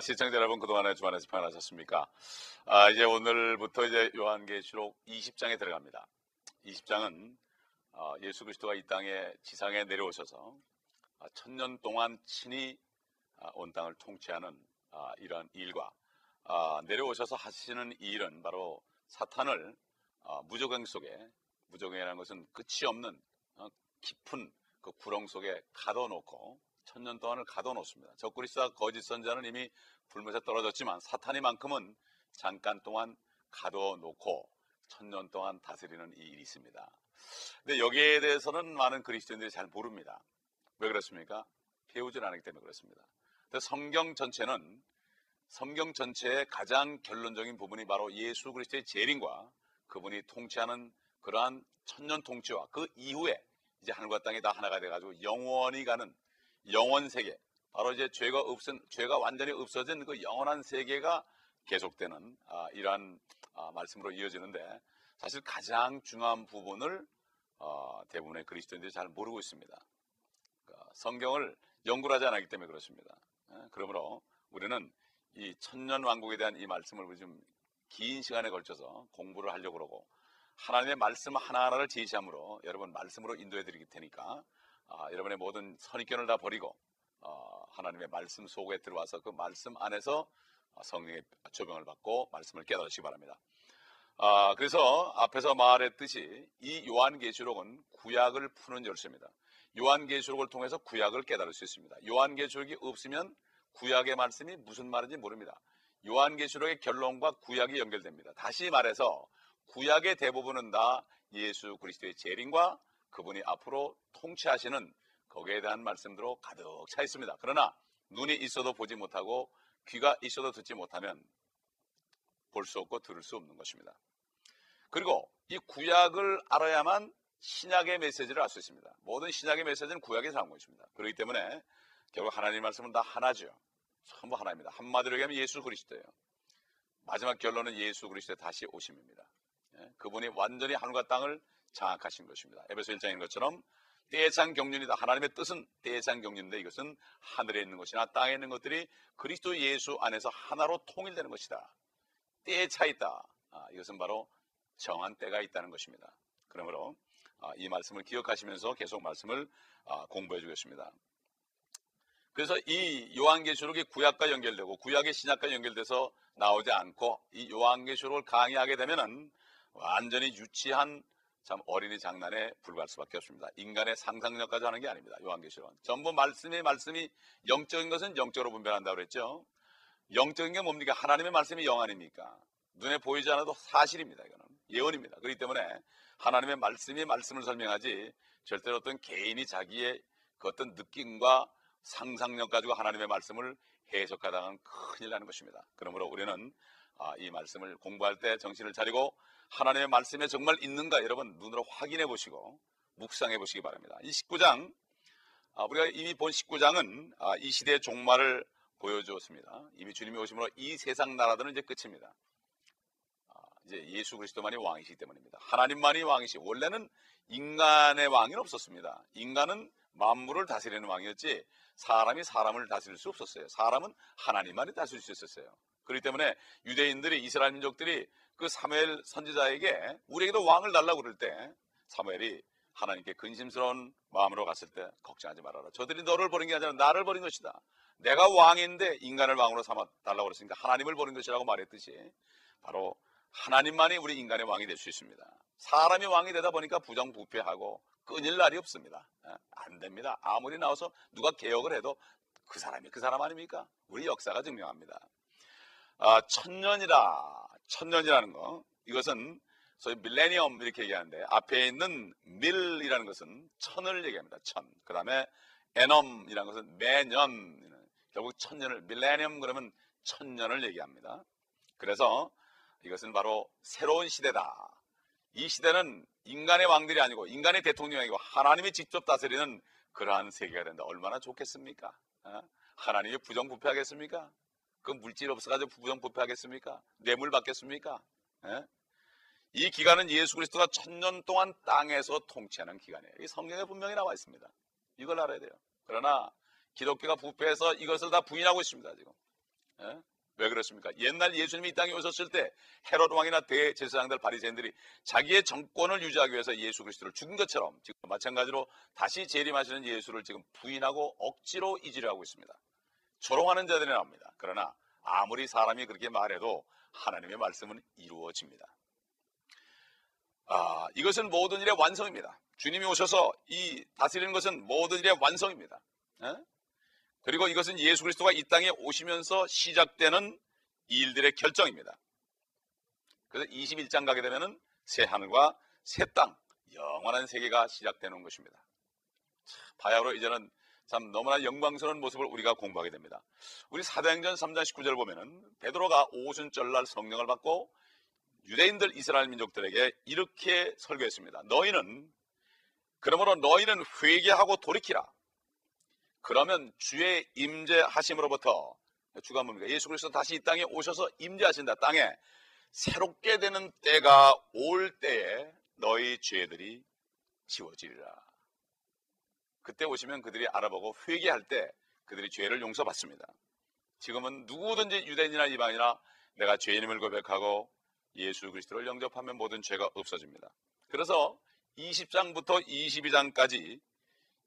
시청자 여러분, 그동안에 주안에서 편안하셨습니까? 이제 오늘부터 이제 요한계시록 20장에 들어갑니다. 20장은 예수 그리스도가 이 땅에 지상에 내려오셔서 천년 동안 친히 온 땅을 통치하는 이러한 일과 내려오셔서 하시는 이 일은 바로 사탄을 무저갱 속에, 무저갱이라는 것은 끝이 없는 깊은 그 구렁 속에 가둬놓고 천년 동안을 가둬놓습니다. 적그리스도와 거짓 선자는 이미 불못에 떨어졌지만 사탄이만큼은 잠깐 동안 가둬놓고 천년 동안 다스리는 이 일이 있습니다. 근데 여기에 대해서는 많은 그리스도인들이 잘 모릅니다. 왜 그렇습니까? 배우질 않기 때문에 그렇습니다. 근데 성경 전체의 가장 결론적인 부분이 바로 예수 그리스도의 재림과 그분이 통치하는 그러한 천년 통치와 그 이후에 이제 하늘과 땅이 다 하나가 돼가지고 영원히 가는 영원 세계, 바로 이제 죄가 완전히 없어진 그 영원한 세계가 계속되는 이러한 말씀으로 이어지는데, 사실 가장 중요한 부분을 대부분의 그리스도인들이 잘 모르고 있습니다. 그러니까 성경을 연구를 하지 않았기 때문에 그렇습니다. 그러므로 우리는 이 천년 왕국에 대한 이 말씀을 좀 긴 시간에 걸쳐서 공부를 하려고 그러고, 하나님의 말씀 하나하나를 제시함으로 여러분 말씀으로 인도해 드릴 테니까 여러분의 모든 선입견을 다 버리고 하나님의 말씀 속에 들어와서 그 말씀 안에서 성령의 조명을 받고 말씀을 깨달으시기 바랍니다. 그래서 앞에서 말했듯이 이 요한계시록은 구약을 푸는 열쇠입니다. 요한계시록을 통해서 구약을 깨달을 수 있습니다. 요한계시록이 없으면 구약의 말씀이 무슨 말인지 모릅니다. 요한계시록의 결론과 구약이 연결됩니다. 다시 말해서 구약의 대부분은 다 예수 그리스도의 재림과 그분이 앞으로 통치하시는 거기에 대한 말씀으로 가득 차 있습니다. 그러나 눈이 있어도 보지 못하고 귀가 있어도 듣지 못하면 볼 수 없고 들을 수 없는 것입니다. 그리고 이 구약을 알아야만 신약의 메시지를 알 수 있습니다. 모든 신약의 메시지는 구약에서 나온 것입니다. 그렇기 때문에 결국 하나님의 말씀은 다 하나죠. 전부 하나입니다. 한마디로 얘기하면 예수 그리스도예요. 마지막 결론은 예수 그리스도의 다시 오심입니다. 그분이 완전히 하늘과 땅을 장악하신 것입니다. 에베소 1장인 것처럼 때에 찬 경륜이다. 하나님의 뜻은 때에 찬 경륜인데, 이것은 하늘에 있는 것이나 땅에 있는 것들이 그리스도 예수 안에서 하나로 통일되는 것이다. 때에 차 있다. 이것은 바로 정한 때가 있다는 것입니다. 그러므로 이 말씀을 기억하시면서 계속 말씀을 공부해 주겠습니다. 그래서 이 요한계시록이 구약과 연결되고 구약의 신약과 연결돼서 나오지 않고 이 요한계시록을 강의하게 되면은 완전히 유치한 참 어린이 장난에 불과할 수밖에 없습니다. 인간의 상상력까지 하는 게 아닙니다. 요한계시록은 전부 말씀이 영적인 것은 영적으로 분별한다고 그랬죠. 영적인 게 뭡니까? 하나님의 말씀이 영 아닙니까? 눈에 보이지 않아도 사실입니다. 이거는 예언입니다. 그렇기 때문에 하나님의 말씀이 말씀을 설명하지, 절대로 어떤 개인이 자기의 그 어떤 느낌과 상상력 가지고 하나님의 말씀을 해석하다가는 큰일 나는 것입니다. 그러므로 우리는 이 말씀을 공부할 때 정신을 차리고 하나님의 말씀에 정말 있는가 여러분 눈으로 확인해 보시고 묵상해 보시기 바랍니다. 이 19장, 우리가 이미 본 19장은 이 시대의 종말을 보여주었습니다. 이미 주님이 오심으로 이 세상 나라들은 이제 끝입니다. 이제 예수 그리스도만이 왕이시기 때문입니다. 하나님만이 왕이시고, 원래는 인간의 왕은 없었습니다. 인간은 만물을 다스리는 왕이었지 사람이 사람을 다스릴 수 없었어요. 사람은 하나님만이 다스릴 수 있었어요. 그렇기 때문에 유대인들이, 이스라엘 민족들이 그 사무엘 선지자에게 우리에게도 왕을 달라고 그럴 때 사무엘이 하나님께 근심스러운 마음으로 갔을 때, 걱정하지 말아라. 저들이 너를 버린 게 아니라 나를 버린 것이다. 내가 왕인데 인간을 왕으로 삼아 달라고 그랬으니까 하나님을 버린 것이라고 말했듯이, 바로 하나님만이 우리 인간의 왕이 될 수 있습니다. 사람이 왕이 되다 보니까 부정부패하고 끊일 날이 없습니다. 안 됩니다. 아무리 나와서 누가 개혁을 해도 그 사람이 그 사람 아닙니까? 우리 역사가 증명합니다. 천년이라는 거, 이것은 소위 밀레니엄 이렇게 얘기하는데, 앞에 있는 밀이라는 것은 천을 얘기합니다. 천. 그 다음에 에넘이라는 것은 매년, 결국 천년을, 밀레니엄 그러면 천년을 얘기합니다. 그래서 이것은 바로 새로운 시대다. 이 시대는 인간의 왕들이 아니고 인간의 대통령이 아니고 하나님이 직접 다스리는 그러한 세계가 된다. 얼마나 좋겠습니까? 하나님이 부정부패하겠습니까? 그 물질 없어가지고 부정부패하겠습니까? 뇌물 받겠습니까? 이 기간은 예수 그리스도가 천년 동안 땅에서 통치하는 기간이에요. 이 성경에 분명히 나와 있습니다. 이걸 알아야 돼요. 그러나 기독교가 부패해서 이것을 다 부인하고 있습니다. 지금 왜 그렇습니까? 옛날 예수님이 이 땅에 오셨을 때 헤롯 왕이나 대제사장들 바리새인들이 자기의 정권을 유지하기 위해서 예수 그리스도를 죽은 것처럼 지금 마찬가지로 다시 재림하시는 예수를 지금 부인하고 억지로 잊으려 하고 있습니다. 조롱하는 자들이 나옵니다. 그러나 아무리 사람이 그렇게 말해도 하나님의 말씀은 이루어집니다. 이것은 모든 일의 완성입니다. 주님이 오셔서 이 다스리는 것은 모든 일의 완성입니다. 그리고 이것은 예수 그리스도가 이 땅에 오시면서 시작되는 일들의 결정입니다. 그래서 21장 가게 되면은 새 하늘과 새 땅, 영원한 세계가 시작되는 것입니다. 바야흐로 이제는 참 너무나 영광스러운 모습을 우리가 공부하게 됩니다. 우리 사도행전 3장 19절을 보면은 베드로가 오순절날 성령을 받고 유대인들 이스라엘 민족들에게 이렇게 설교했습니다. 그러므로 너희는 회개하고 돌이키라. 그러면 주의 임재하심으로부터, 주가 뭡니까? 예수 그리스도 다시 이 땅에 오셔서 임재하신다. 땅에 새롭게 되는 때가 올 때에 너희 죄들이 지워지리라. 그때 오시면 그들이 알아보고 회개할 때 그들이 죄를 용서받습니다. 지금은 누구든지 유대인이나 이방인이나 내가 죄인임을 고백하고 예수 그리스도를 영접하면 모든 죄가 없어집니다. 그래서 20장부터 22장까지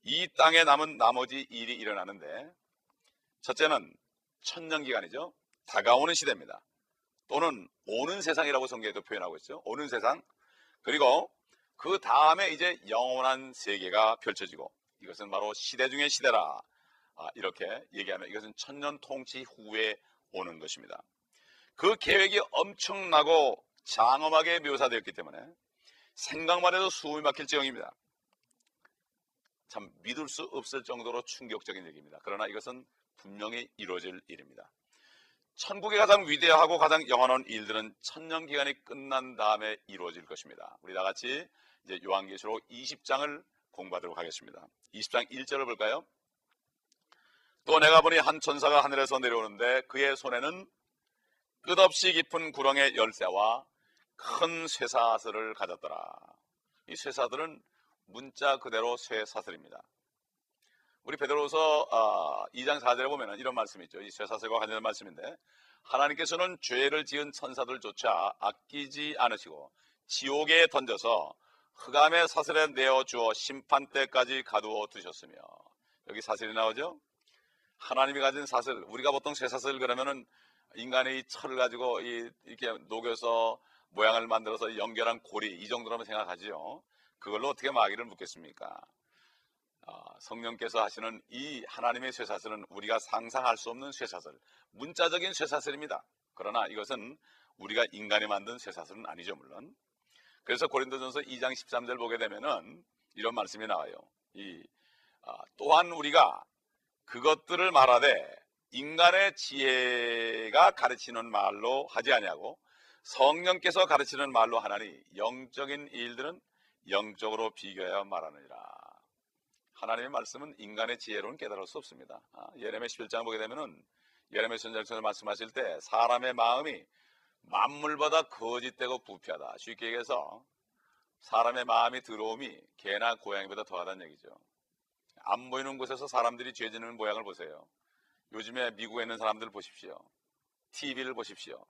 이 땅에 남은 나머지 일이 일어나는데, 첫째는 천년기간이죠. 다가오는 시대입니다. 또는 오는 세상이라고 성경에도 표현하고 있죠. 오는 세상. 그리고 그 다음에 이제 영원한 세계가 펼쳐지고, 이것은 바로 시대 중의 시대라, 이렇게 얘기하면 이것은 천년 통치 후에 오는 것입니다. 그 계획이 엄청나고 장엄하게 묘사되었기 때문에 생각만 해도 숨이 막힐 지경입니다. 참 믿을 수 없을 정도로 충격적인 얘기입니다. 그러나 이것은 분명히 이루어질 일입니다. 천국의 가장 위대하고 가장 영원한 일들은 천년 기간이 끝난 다음에 이루어질 것입니다. 우리 다 같이 이제 요한계시록 20장을 공부하도록 하겠습니다. 20장 1절을 볼까요? 또 내가 보니 한 천사가 하늘에서 내려오는데 그의 손에는 끝없이 깊은 구렁의 열쇠와 큰 쇠사슬을 가졌더라. 이 쇠사슬은 문자 그대로 쇠사슬입니다. 우리 베드로서 2장 4절에 보면 이런 말씀이 있죠. 이 쇠사슬과 관련된 말씀인데, 하나님께서는 죄를 지은 천사들조차 아끼지 않으시고 지옥에 던져서 흑암의 사슬에 내어주어 심판 때까지 가두어 두셨으며, 여기 사슬이 나오죠. 하나님이 가진 사슬, 우리가 보통 쇠사슬 그러면은 인간의 철을 가지고 이렇게 녹여서 모양을 만들어서 연결한 고리, 이 정도라면 생각하지요. 그걸로 어떻게 마귀를 묶겠습니까? 성령께서 하시는 이 하나님의 쇠사슬은 우리가 상상할 수 없는 쇠사슬, 문자적인 쇠사슬입니다. 그러나 이것은 우리가 인간이 만든 쇠사슬은 아니죠, 물론. 그래서 고린도전서 2장 13절 보게 되면은 이런 말씀이 나와요. 또한 우리가 그것들을 말하되 인간의 지혜가 가르치는 말로 하지 아니하고 성령께서 가르치는 말로 하나니 영적인 일들은 영적으로 비교하여 말하느니라. 하나님의 말씀은 인간의 지혜로는 깨달을 수 없습니다. 예레미야 11장을 보게 되면은 예레미야 선지자께서 말씀하실 때 사람의 마음이 만물보다 거짓되고 부패하다. 쉽게 얘기해서 사람의 마음이 더러움이 개나 고양이보다 더하다는 얘기죠. 안 보이는 곳에서 사람들이 죄 짓는 모양을 보세요. 요즘에 미국에 있는 사람들 보십시오. TV를 보십시오.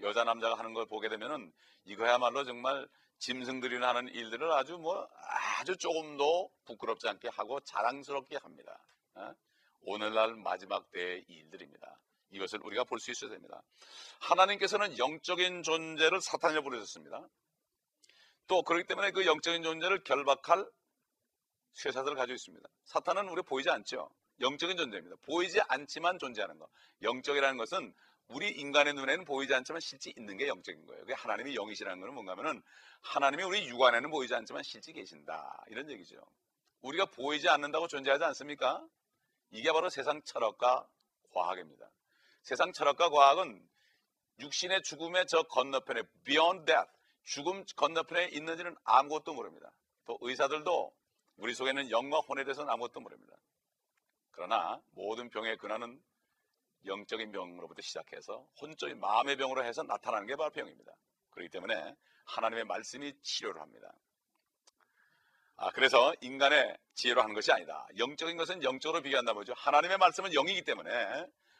여자 남자가 하는 걸 보게 되면은 이거야말로 정말 짐승들이나 하는 일들을 아주 조금도 부끄럽지 않게 하고 자랑스럽게 합니다. 오늘날 마지막 때의 일들입니다. 이것을 우리가 볼 수 있어야 됩니다. 하나님께서는 영적인 존재를 사탄이라고 부르셨습니다. 또 그렇기 때문에 그 영적인 존재를 결박할 쇠사슬을 가지고 있습니다. 사탄은 우리 보이지 않죠. 영적인 존재입니다. 보이지 않지만 존재하는 것. 영적이라는 것은 우리 인간의 눈에는 보이지 않지만 실제 있는 게 영적인 거예요. 그게 하나님이 영이시라는 것은 뭔가 하면은 하나님이 우리 육안에는 보이지 않지만 실제 계신다. 이런 얘기죠. 우리가 보이지 않는다고 존재하지 않습니까? 이게 바로 세상 철학과 과학입니다. 세상 철학과 과학은 육신의 죽음의 저 건너편에 beyond death, 죽음 건너편에 있는지는 아무것도 모릅니다. 또 의사들도 우리 속에는 영과 혼에 대해서는 아무것도 모릅니다. 그러나 모든 병의 근원은 영적인 병으로부터 시작해서 혼적인 마음의 병으로 해서 나타나는 게 바로 병입니다. 그렇기 때문에 하나님의 말씀이 치료를 합니다. 그래서 인간의 지혜로 하는 것이 아니다. 영적인 것은 영적으로 비교한다고 보죠. 하나님의 말씀은 영이기 때문에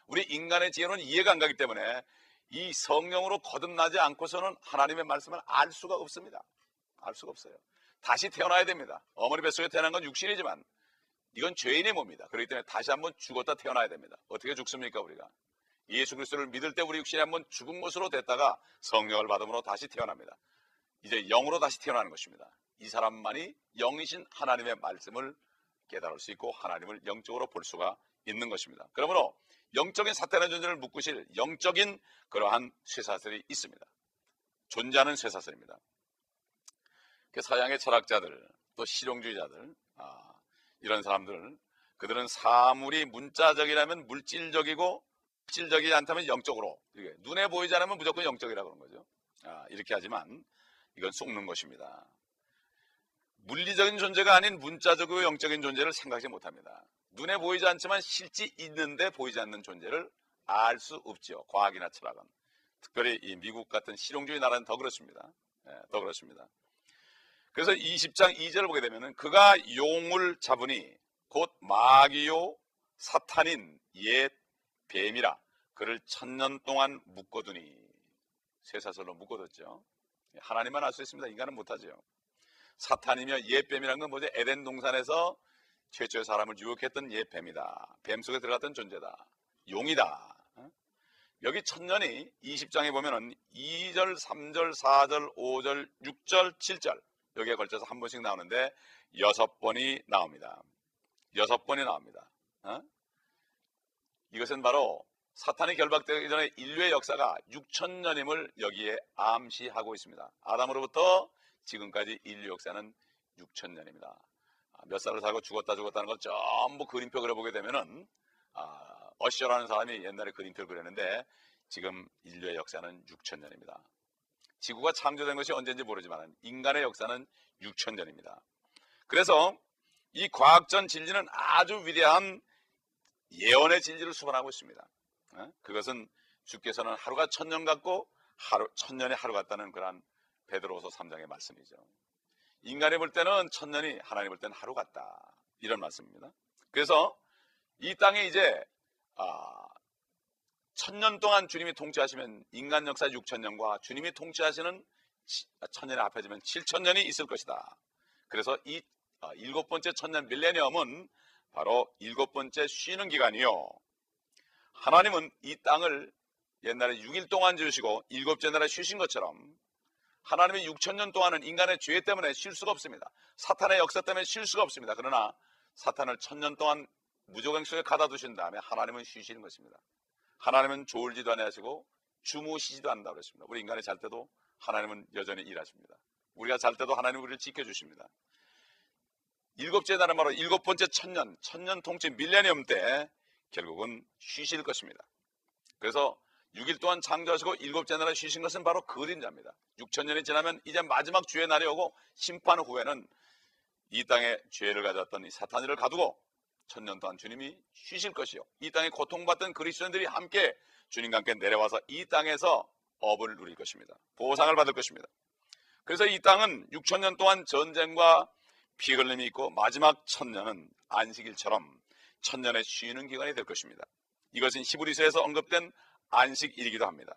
우리 인간의 지혜로는 이해가 안 가기 때문에 이 성령으로 거듭나지 않고서는 하나님의 말씀을 알 수가 없습니다. 알 수가 없어요. 다시 태어나야 됩니다. 어머니 뱃속에 태어난 건 육신이지만 이건 죄인의 몸이다. 그렇기 때문에 다시 한번 죽었다 태어나야 됩니다. 어떻게 죽습니까? 우리가 예수 그리스도를 믿을 때 우리 육신이 한번 죽은 것으로 됐다가 성령을 받음으로 다시 태어납니다. 이제 영으로 다시 태어나는 것입니다. 이 사람만이 영이신 하나님의 말씀을 깨달을 수 있고 하나님을 영적으로 볼 수가 있는 것입니다. 그러므로 영적인 사탄의 존재를 묶으실 영적인 그러한 쇠사슬이 있습니다. 존재하는 쇠사슬입니다. 그 서양의 철학자들 또 실용주의자들 이런 사람들, 그들은 사물이 문자적이라면 물질적이고 물질적이지 않다면 영적으로, 이게 눈에 보이지 않으면 무조건 영적이라고 하는 거죠. 이렇게 하지만 이건 속는 것입니다. 물리적인 존재가 아닌 문자적이고 영적인 존재를 생각하지 못합니다. 눈에 보이지 않지만 실제 있는데 보이지 않는 존재를 알 수 없지요. 과학이나 철학은 특별히 이 미국 같은 실용주의 나라는 더 그렇습니다. 더 그렇습니다. 그래서 20장 2절을 보게 되면은 그가 용을 잡으니 곧 마귀요 사탄인 옛 뱀이라 그를 1000년 동안 묶어두니. 쇠사슬로 묶어뒀죠. 하나님만 알 수 있습니다. 인간은 못하죠. 사탄이며 옛 뱀이라는 건 뭐죠? 에덴 동산에서 최초의 사람을 유혹했던 옛 뱀이다. 뱀 속에 들어갔던 존재다. 용이다. 여기 1000년이 20장에 보면은 2절, 3절, 4절, 5절, 6절, 7절 여기에 걸쳐서 한 번씩 나오는데 6번이 나옵니다. 6번이 나옵니다. 이것은 바로 사탄이 결박되기 전에 인류의 역사가 6000년임을 여기에 암시하고 있습니다. 아담으로부터 지금까지 인류 역사는 6000년입니다. 몇 살을 살고 죽었다는 걸 전부 그림표 그려보게 되면은 어셔라는 사람이 옛날에 그림표를 그렸는데 지금 인류의 역사는 6000년입니다. 지구가 창조된 것이 언제인지 모르지만 인간의 역사는 6000년입니다. 그래서 이 과학적 진리는 아주 위대한 예언의 진리를 수반하고 있습니다. 그것은 주께서는 하루가 1000년 같고 1000년이 하루 같다는 그런 베드로후서 3장의 말씀이죠. 인간이 볼 때는 1000년이 하나님 볼 때는 하루 같다. 이런 말씀입니다. 그래서 이 땅에 이제 1000년 동안 주님이 통치하시면 인간 역사 6000년과 주님이 통치하시는 1000년이 합해지면 7000년이 있을 것이다. 그래서 이 7번째 1000년 밀레니엄은 바로 7번째 쉬는 기간이요. 하나님은 이 땅을 옛날에 6일 동안 지으시고 7째 날에 쉬신 것처럼 하나님의 6000년 동안은 인간의 죄 때문에 쉴 수가 없습니다. 사탄의 역사 때문에 쉴 수가 없습니다. 그러나 사탄을 1000년 동안 무조건 속에 가둬두신 다음에 하나님은 쉬시는 것입니다. 하나님은 졸지도 않으시고 주무시지도 않는다고 했습니다. 우리 인간이 잘 때도 하나님은 여전히 일하십니다. 우리가 잘 때도 하나님은 우리를 지켜주십니다. 7째 날은 바로 7번째 1000년, 1000년 통치 밀레니엄 때 결국은 쉬실 것입니다. 그래서 6일 동안 창조하시고 7째 날에 쉬신 것은 바로 그림자입니다. 6000년이 지나면 이제 마지막 주의 날이 오고 심판 후에는 이 땅에 죄를 가졌던 이 사탄이를 가두고 1000년 동안 주님이 쉬실 것이요. 이 땅에 고통받던 그리스도인들이 함께 주님과 함께 내려와서 이 땅에서 업을 누릴 것입니다. 보상을 받을 것입니다. 그래서 이 땅은 6000년 동안 전쟁과 피 흘림이 있고 마지막 1000년은 안식일처럼 1000년의 쉬는 기간이 될 것입니다. 이것은 히브리서에서 언급된 안식일이기도 합니다.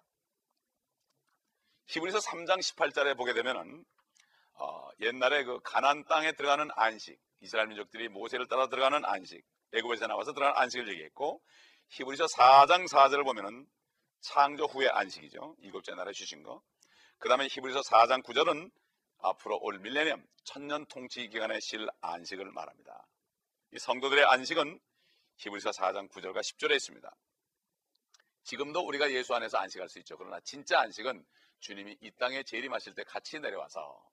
히브리서 3장 18절에 보게 되면은 옛날에 그 가나안 땅에 들어가는 안식, 이스라엘 민족들이 모세를 따라 들어가는 안식, 애굽에서 나와서 들어가는 안식을 얘기했고, 히브리서 4장 4절을 보면은 창조 후의 안식이죠. 7째 날에 쉬신 거. 그 다음에 히브리서 4장 9절은 앞으로 올 밀레니엄 1000년 통치 기간에 쉴 안식을 말합니다. 이 성도들의 안식은 히브리서 4장 9절과 10절에 있습니다. 지금도 우리가 예수 안에서 안식할 수 있죠. 그러나 진짜 안식은 주님이 이 땅에 재림하실 때 같이 내려와서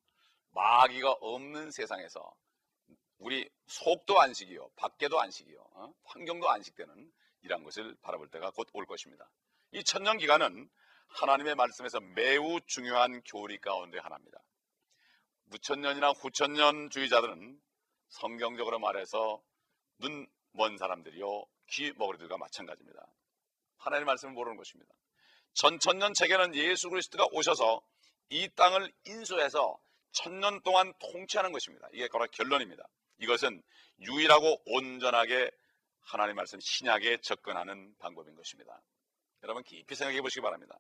마귀가 없는 세상에서 우리 속도 안식이요, 밖에도 안식이요, 환경도 안식되는 이런 것을 바라볼 때가 곧 올 것입니다. 이 1000년 기간은 하나님의 말씀에서 매우 중요한 교리 가운데 하나입니다. 무천년이나 후천년주의자들은 성경적으로 말해서 눈 먼 사람들이요, 귀 머거리들과 마찬가지입니다. 하나님의 말씀을 모르는 것입니다. 전천년 체계는 예수 그리스도가 오셔서 이 땅을 인수해서 1000년 동안 통치하는 것입니다. 이게 결론입니다. 이것은 유일하고 온전하게 하나님 말씀 신약에 접근하는 방법인 것입니다. 여러분 깊이 생각해 보시기 바랍니다.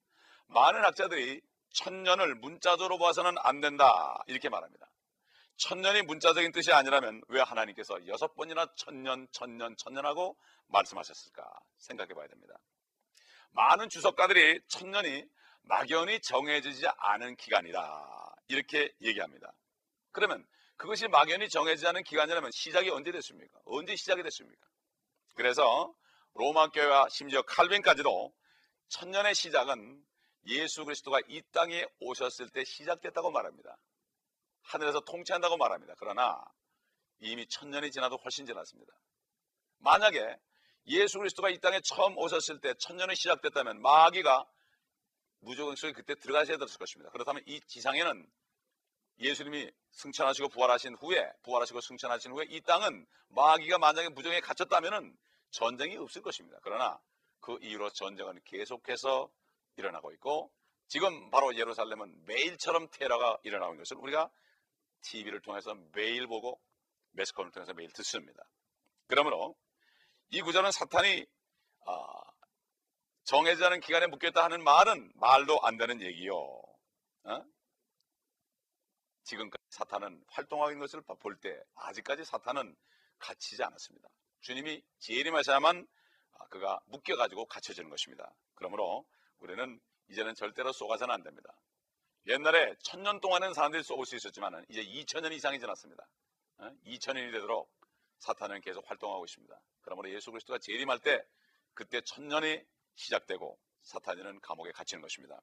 많은 학자들이 천년을 문자적으로 봐서는 안 된다 이렇게 말합니다. 천년이 문자적인 뜻이 아니라면 왜 하나님께서 6번이나 천년하고 말씀하셨을까 생각해 봐야 됩니다. 많은 주석가들이 천년이 막연히 정해지지 않은 기간이다 이렇게 얘기합니다. 그러면 그것이 막연히 정해지지 않은 기간이라면 시작이 언제 됐습니까? 언제 시작이 됐습니까? 그래서 로마 교회와 심지어 칼빈까지도 천년의 시작은 예수 그리스도가 이 땅에 오셨을 때 시작됐다고 말합니다. 하늘에서 통치한다고 말합니다. 그러나 이미 천년이 지나도 훨씬 지났습니다. 만약에 예수 그리스도가 이 땅에 처음 오셨을 때 천년이 시작됐다면 마귀가 무조건 속에 그때 들어가셔야 됐을 것입니다. 그렇다면 이 지상에는 예수님이 승천하시고 부활하신 후에 이 땅은 마귀가 만약에 무정에 갇혔다면 전쟁이 없을 것입니다. 그러나 그 이후로 전쟁은 계속해서 일어나고 있고 지금 바로 예루살렘은 매일처럼 테러가 일어나고 있는 것을 우리가 TV를 통해서 매일 보고 매스컴을 통해서 매일 듣습니다. 그러므로 이 구절은 사탄이 정해지지 않은 기간에 묶였다 하는 말은 말도 안 되는 얘기요. 지금까지 사탄은 활동하고 있는 것을 볼 때 아직까지 사탄은 갇히지 않았습니다. 주님이 재림하셔야만 그가 묶여가지고 갇혀지는 것입니다. 그러므로 우리는 이제는 절대로 속아서는 안 됩니다. 옛날에 1000년 동안은 사람들이 속을 수 있었지만 이제 2000년 이상이 지났습니다. 2000년이 되도록 사탄은 계속 활동하고 있습니다. 그러므로 예수 그리스도가 재림할 때 그때 1000년이 시작되고 사탄이는 감옥에 갇히는 것입니다.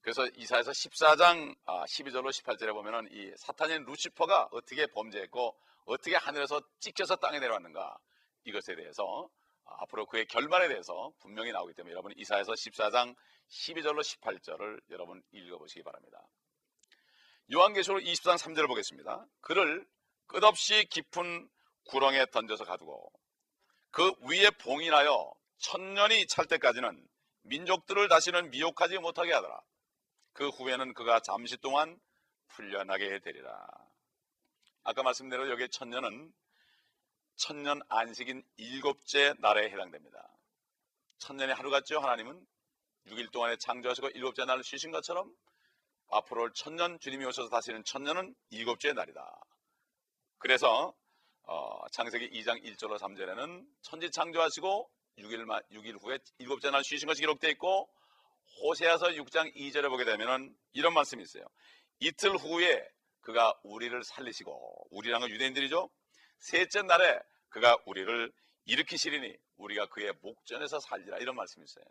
그래서 이사야서 14장 12절로 18절에 보면은 이 사탄인 루시퍼가 어떻게 범죄했고 어떻게 하늘에서 찢겨서 땅에 내려왔는가 이것에 대해서 앞으로 그의 결말에 대해서 분명히 나오기 때문에 여러분 이사야서 14장 12절로 18절을 여러분 읽어보시기 바랍니다. 요한계시록 20장 3절을 보겠습니다. 그를 끝없이 깊은 구렁에 던져서 가두고 그 위에 봉인하여 1000년이 찰 때까지는 민족들을 다시는 미혹하지 못하게 하더라. 그 후에는 그가 잠시 동안 풀려나게 되리라. 아까 말씀대로 여기 1000년은 천년 안식인 7째 날에 해당됩니다. 1000년의 하루 같죠? 하나님은 6일 동안에 창조하시고 7째 날을 쉬신 것처럼 앞으로 1000년 주님이 오셔서 다스리는 1000년은 7째 날이다. 그래서 창세기 2장 1절로 3절에는 천지 창조하시고 6일 후에 7째 날 쉬신 것이 기록되어 있고 호세아서 6장 2절에 보게 되면 이런 말씀이 있어요. 이틀 후에 그가 우리를 살리시고 우리라는 건 유대인들이죠. 3째 날에 그가 우리를 일으키시리니 우리가 그의 목전에서 살리라 이런 말씀이 있어요.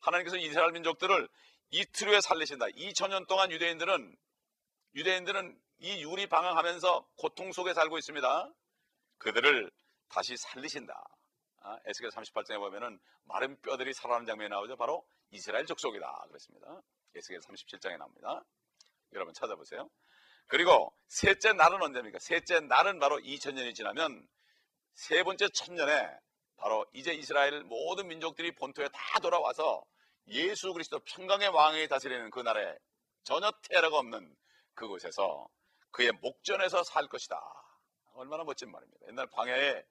하나님께서 이스라엘 민족들을 이틀 후에 살리신다. 2000년 동안 유대인들은 이 유리방황하면서 고통 속에 살고 있습니다. 그들을 다시 살리신다. 에스겔 38장에 보면은 마른 뼈들이 살아나는 장면이 나오죠. 바로 이스라엘 족속이다 그랬습니다. 에스겔 37장에 나옵니다. 여러분 찾아보세요. 그리고 3째 날은 언제입니까? 3째 날은 바로 2000년이 지나면 3번째 1000년에 바로 이제 이스라엘 모든 민족들이 본토에 다 돌아와서 예수 그리스도 평강의 왕이 다스리는 그 날에 전혀 테러가 없는 그곳에서 그의 목전에서 살 것이다. 얼마나 멋진 말입니다. 옛날 광야에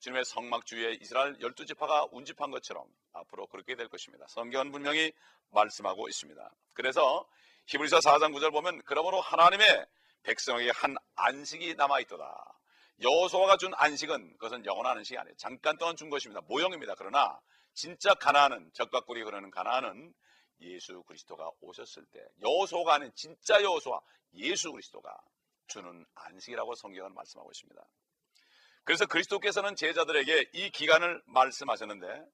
주님의 성막 주위에 이스라엘 12지파가 운집한 것처럼 앞으로 그렇게 될 것입니다. 성경은 분명히 말씀하고 있습니다. 그래서 히브리서 4장 9절 보면 그러므로 하나님의 백성에게 한 안식이 남아있도다. 여호수아가 준 안식은 그것은 영원한 안식이 아니에요. 잠깐 동안 준 것입니다. 모형입니다. 그러나 진짜 가나안은 적과 꿀이 흐르는 가나안은 예수 그리스도가 오셨을 때 여호수아가 아닌 진짜 여호수아 예수 그리스도가 주는 안식이라고 성경은 말씀하고 있습니다. 그래서 그리스도께서는 제자들에게 이 기간을 말씀하셨는데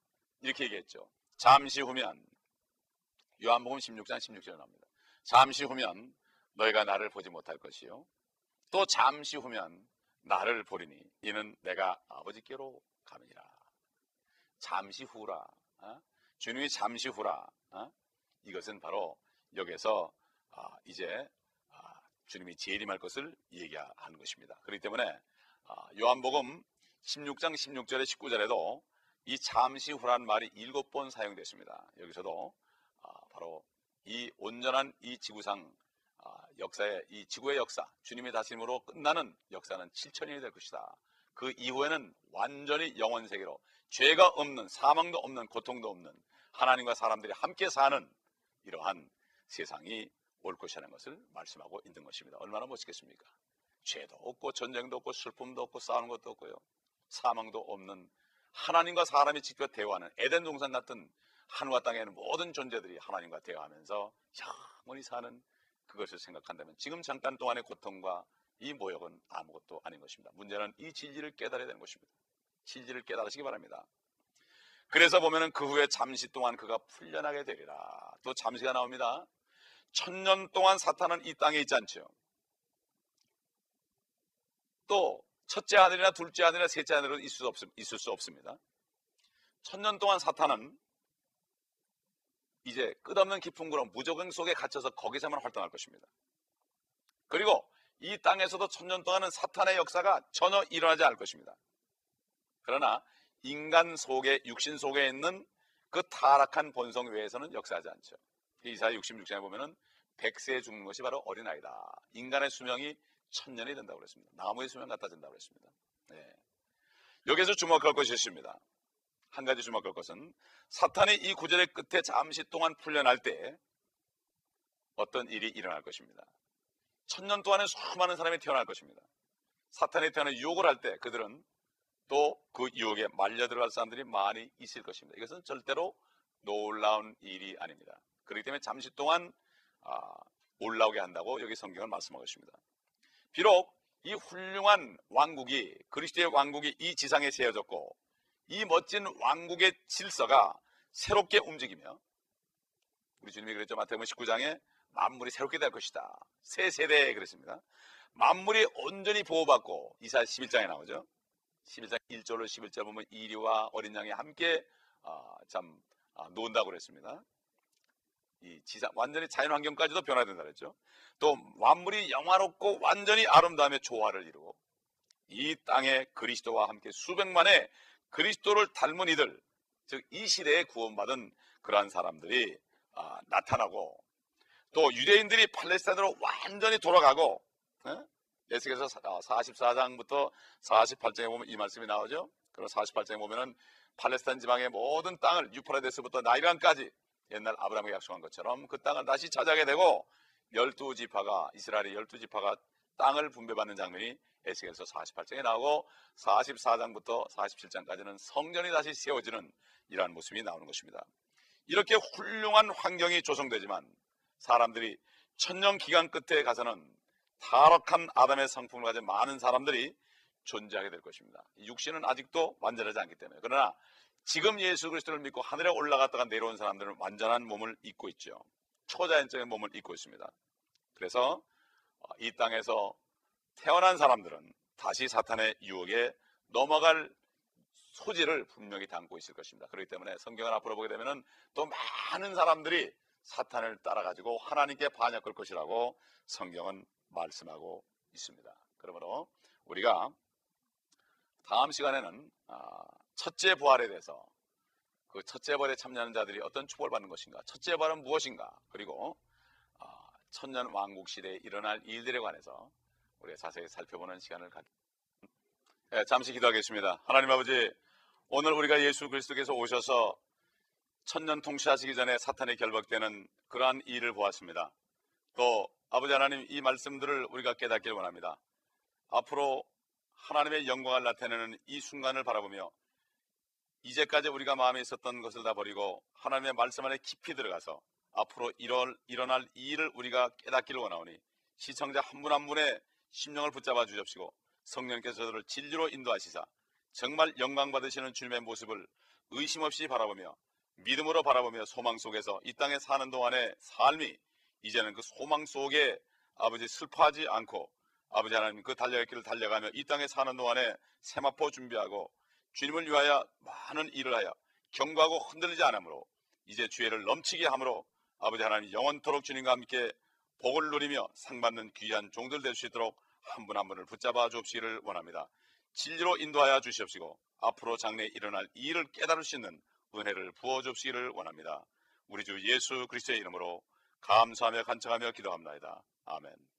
이렇게 얘기했죠. 잠시 후면 요한복음 16장 16절에 나옵니다. 잠시 후면 너희가 나를 보지 못할 것이요 또 잠시 후면 나를 보리니 이는 내가 아버지께로 가느니라. 잠시 후라 주님이 잠시 후라 이것은 바로 여기에서 이제 주님이 재림할 것을 얘기하는 것입니다. 그렇기 때문에 요한복음 16장 16절에 19절에도 이 잠시 후란 말이 7번 사용됐습니다. 여기서도 바로 이 온전한 이 지구상 역사의 이 지구의 역사 주님의 다스림으로 끝나는 역사는 7000년이 될 것이다. 그 이후에는 완전히 영원 세계로 죄가 없는, 사망도 없는, 고통도 없는 하나님과 사람들이 함께 사는 이러한 세상이 올 것이라는 것을 말씀하고 있는 것입니다. 얼마나 멋있겠습니까? 죄도 없고 전쟁도 없고 슬픔도 없고 싸우는 것도 없고요, 사망도 없는, 하나님과 사람이 직접 대화하는 에덴 동산 같은 하늘과 땅에 있는 모든 존재들이 하나님과 대화하면서 영원히 사는 그것을 생각한다면 지금 잠깐 동안의 고통과 이 모욕은 아무것도 아닌 것입니다. 문제는 이 진리를 깨달아야 되는 것입니다. 진리를 깨달으시기 바랍니다. 그래서 보면은 그 후에 잠시 동안 그가 풀려나게 되리라. 또 잠시가 나옵니다. 1000년 동안 사탄은 이 땅에 있지 않죠. 또 첫째 아들이나 둘째 아들이나 셋째 아들은 있을 수 없습니다. 1000년 동안 사탄은 이제 끝없는 깊은 구름 무저갱 속에 갇혀서 거기서만 활동할 것입니다. 그리고 이 땅에서도 1000년 동안은 사탄의 역사가 전혀 일어나지 않을 것입니다. 그러나 인간 속에, 육신 속에 있는 그 타락한 본성 외에서는 역사하지 않죠. 이사야 66장에 보면은 100세에 죽는 것이 바로 어린아이다. 인간의 수명이 1000년이 된다고 그랬습니다. 나무의 수명 같아진다고 그랬습니다. 네. 여기서 주목할 것이 있습니다. 한 가지 주목할 것은 사탄이 이 구절의 끝에 잠시 동안 풀려날 때 어떤 일이 일어날 것입니다. 1000년 동안에 수많은 사람이 태어날 것입니다. 사탄이 태어나 유혹을 할 때 그들은 또 그 유혹에 말려 들어갈 사람들이 많이 있을 것입니다. 이것은 절대로 놀라운 일이 아닙니다. 그렇기 때문에 잠시 동안 올라오게 한다고 여기 성경은 말씀하고 있습니다. 비록 이 훌륭한 왕국이, 그리스도의 왕국이 이 지상에 세워졌고 이 멋진 왕국의 질서가 새롭게 움직이며, 우리 주님이 그랬죠. 마태복음 19장에 만물이 새롭게 될 것이다. 새 세대에 그랬습니다. 만물이 온전히 보호받고, 이사야 11장에 나오죠. 11장 1절로 11절 보면 이리와 어린 양이 함께 논다고 그랬습니다. 이 지상 완전히 자연 환경까지도 변화된다 그랬죠. 또 만물이 영화롭고 완전히 아름다움의 조화를 이루고 이 땅에 그리스도와 함께 수백만의 그리스도를 닮은 이들, 즉 이 시대에 구원받은 그러한 사람들이 나타나고, 또 유대인들이 팔레스타인으로 완전히 돌아가고, 에스겔서 44장부터 48장에 보면 이 말씀이 나오죠. 그리고 48장에 보면은 팔레스타인 지방의 모든 땅을 유프라데스부터 나일강까지 옛날 아브라함에게 약속한 것처럼 그 땅을 다시 찾아가게 되고, 12지파가 이스라엘의 12지파가 땅을 분배받는 장면이 에스겔서 48장에 나오고 44장부터 47장까지는 성전이 다시 세워지는 이러한 모습이 나오는 것입니다. 이렇게 훌륭한 환경이 조성되지만 사람들이 1000년 기간 끝에 가서는 타락한 아담의 성품을 가진 많은 사람들이 존재하게 될 것입니다. 육신은 아직도 완전하지 않기 때문에. 그러나 지금 예수 그리스도를 믿고 하늘에 올라갔다가 내려온 사람들은 완전한 몸을 입고 있죠. 초자연적인 몸을 입고 있습니다. 그래서 이 땅에서 태어난 사람들은 다시 사탄의 유혹에 넘어갈 소지를 분명히 담고 있을 것입니다. 그렇기 때문에 성경을 앞으로 보게 되면 또 많은 사람들이 사탄을 따라가지고 하나님께 반역할 것이라고 성경은 말씀하고 있습니다. 그러므로 우리가 다음 시간에는 첫째 부활에 대해서, 그 첫째 부활에 참여하는 자들이 어떤 축복을 받는 것인가, 첫째 부활은 무엇인가, 그리고 천년 왕국 시대에 일어날 일들에 관해서 우리가 자세히 살펴보는 시간을 잠시 기도하겠습니다. 하나님 아버지, 오늘 우리가 예수 그리스도께서 오셔서 천년 통치하시기 전에 사탄에 결박되는 그러한 일을 보았습니다. 또 아버지 하나님, 이 말씀들을 우리가 깨닫길 원합니다. 앞으로 하나님의 영광을 나타내는 이 순간을 바라보며 이제까지 우리가 마음에 있었던 것을 다 버리고 하나님의 말씀 안에 깊이 들어가서 앞으로 일어날 일을 우리가 깨닫기를 원하오니 시청자 한 분 한 분의 심령을 붙잡아 주십시오. 성령께서 저들을 진리로 인도하시사 정말 영광 받으시는 주님의 모습을 의심 없이 바라보며, 믿음으로 바라보며 소망 속에서 이 땅에 사는 동안의 삶이 이제는 그 소망 속에 아버지 슬퍼하지 않고, 아버지 하나님 그 달려갈 길을 달려가며 이 땅에 사는 동안에 세마포 준비하고 주님을 위하여 많은 일을 하여 경고하고 흔들리지 않으므로 이제 죄를 넘치게 함으로 아버지 하나님 영원토록 주님과 함께 복을 누리며 상받는 귀한 종들 될 수 있도록 한 분 한 분을 붙잡아 주옵시기를 원합니다. 진리로 인도하여 주시옵시고 앞으로 장래에 일어날 일을 깨달을 수 있는 은혜를 부어주옵시기를 원합니다. 우리 주 예수 그리스도의 이름으로 감사하며 간청하며 기도합니다. 아멘.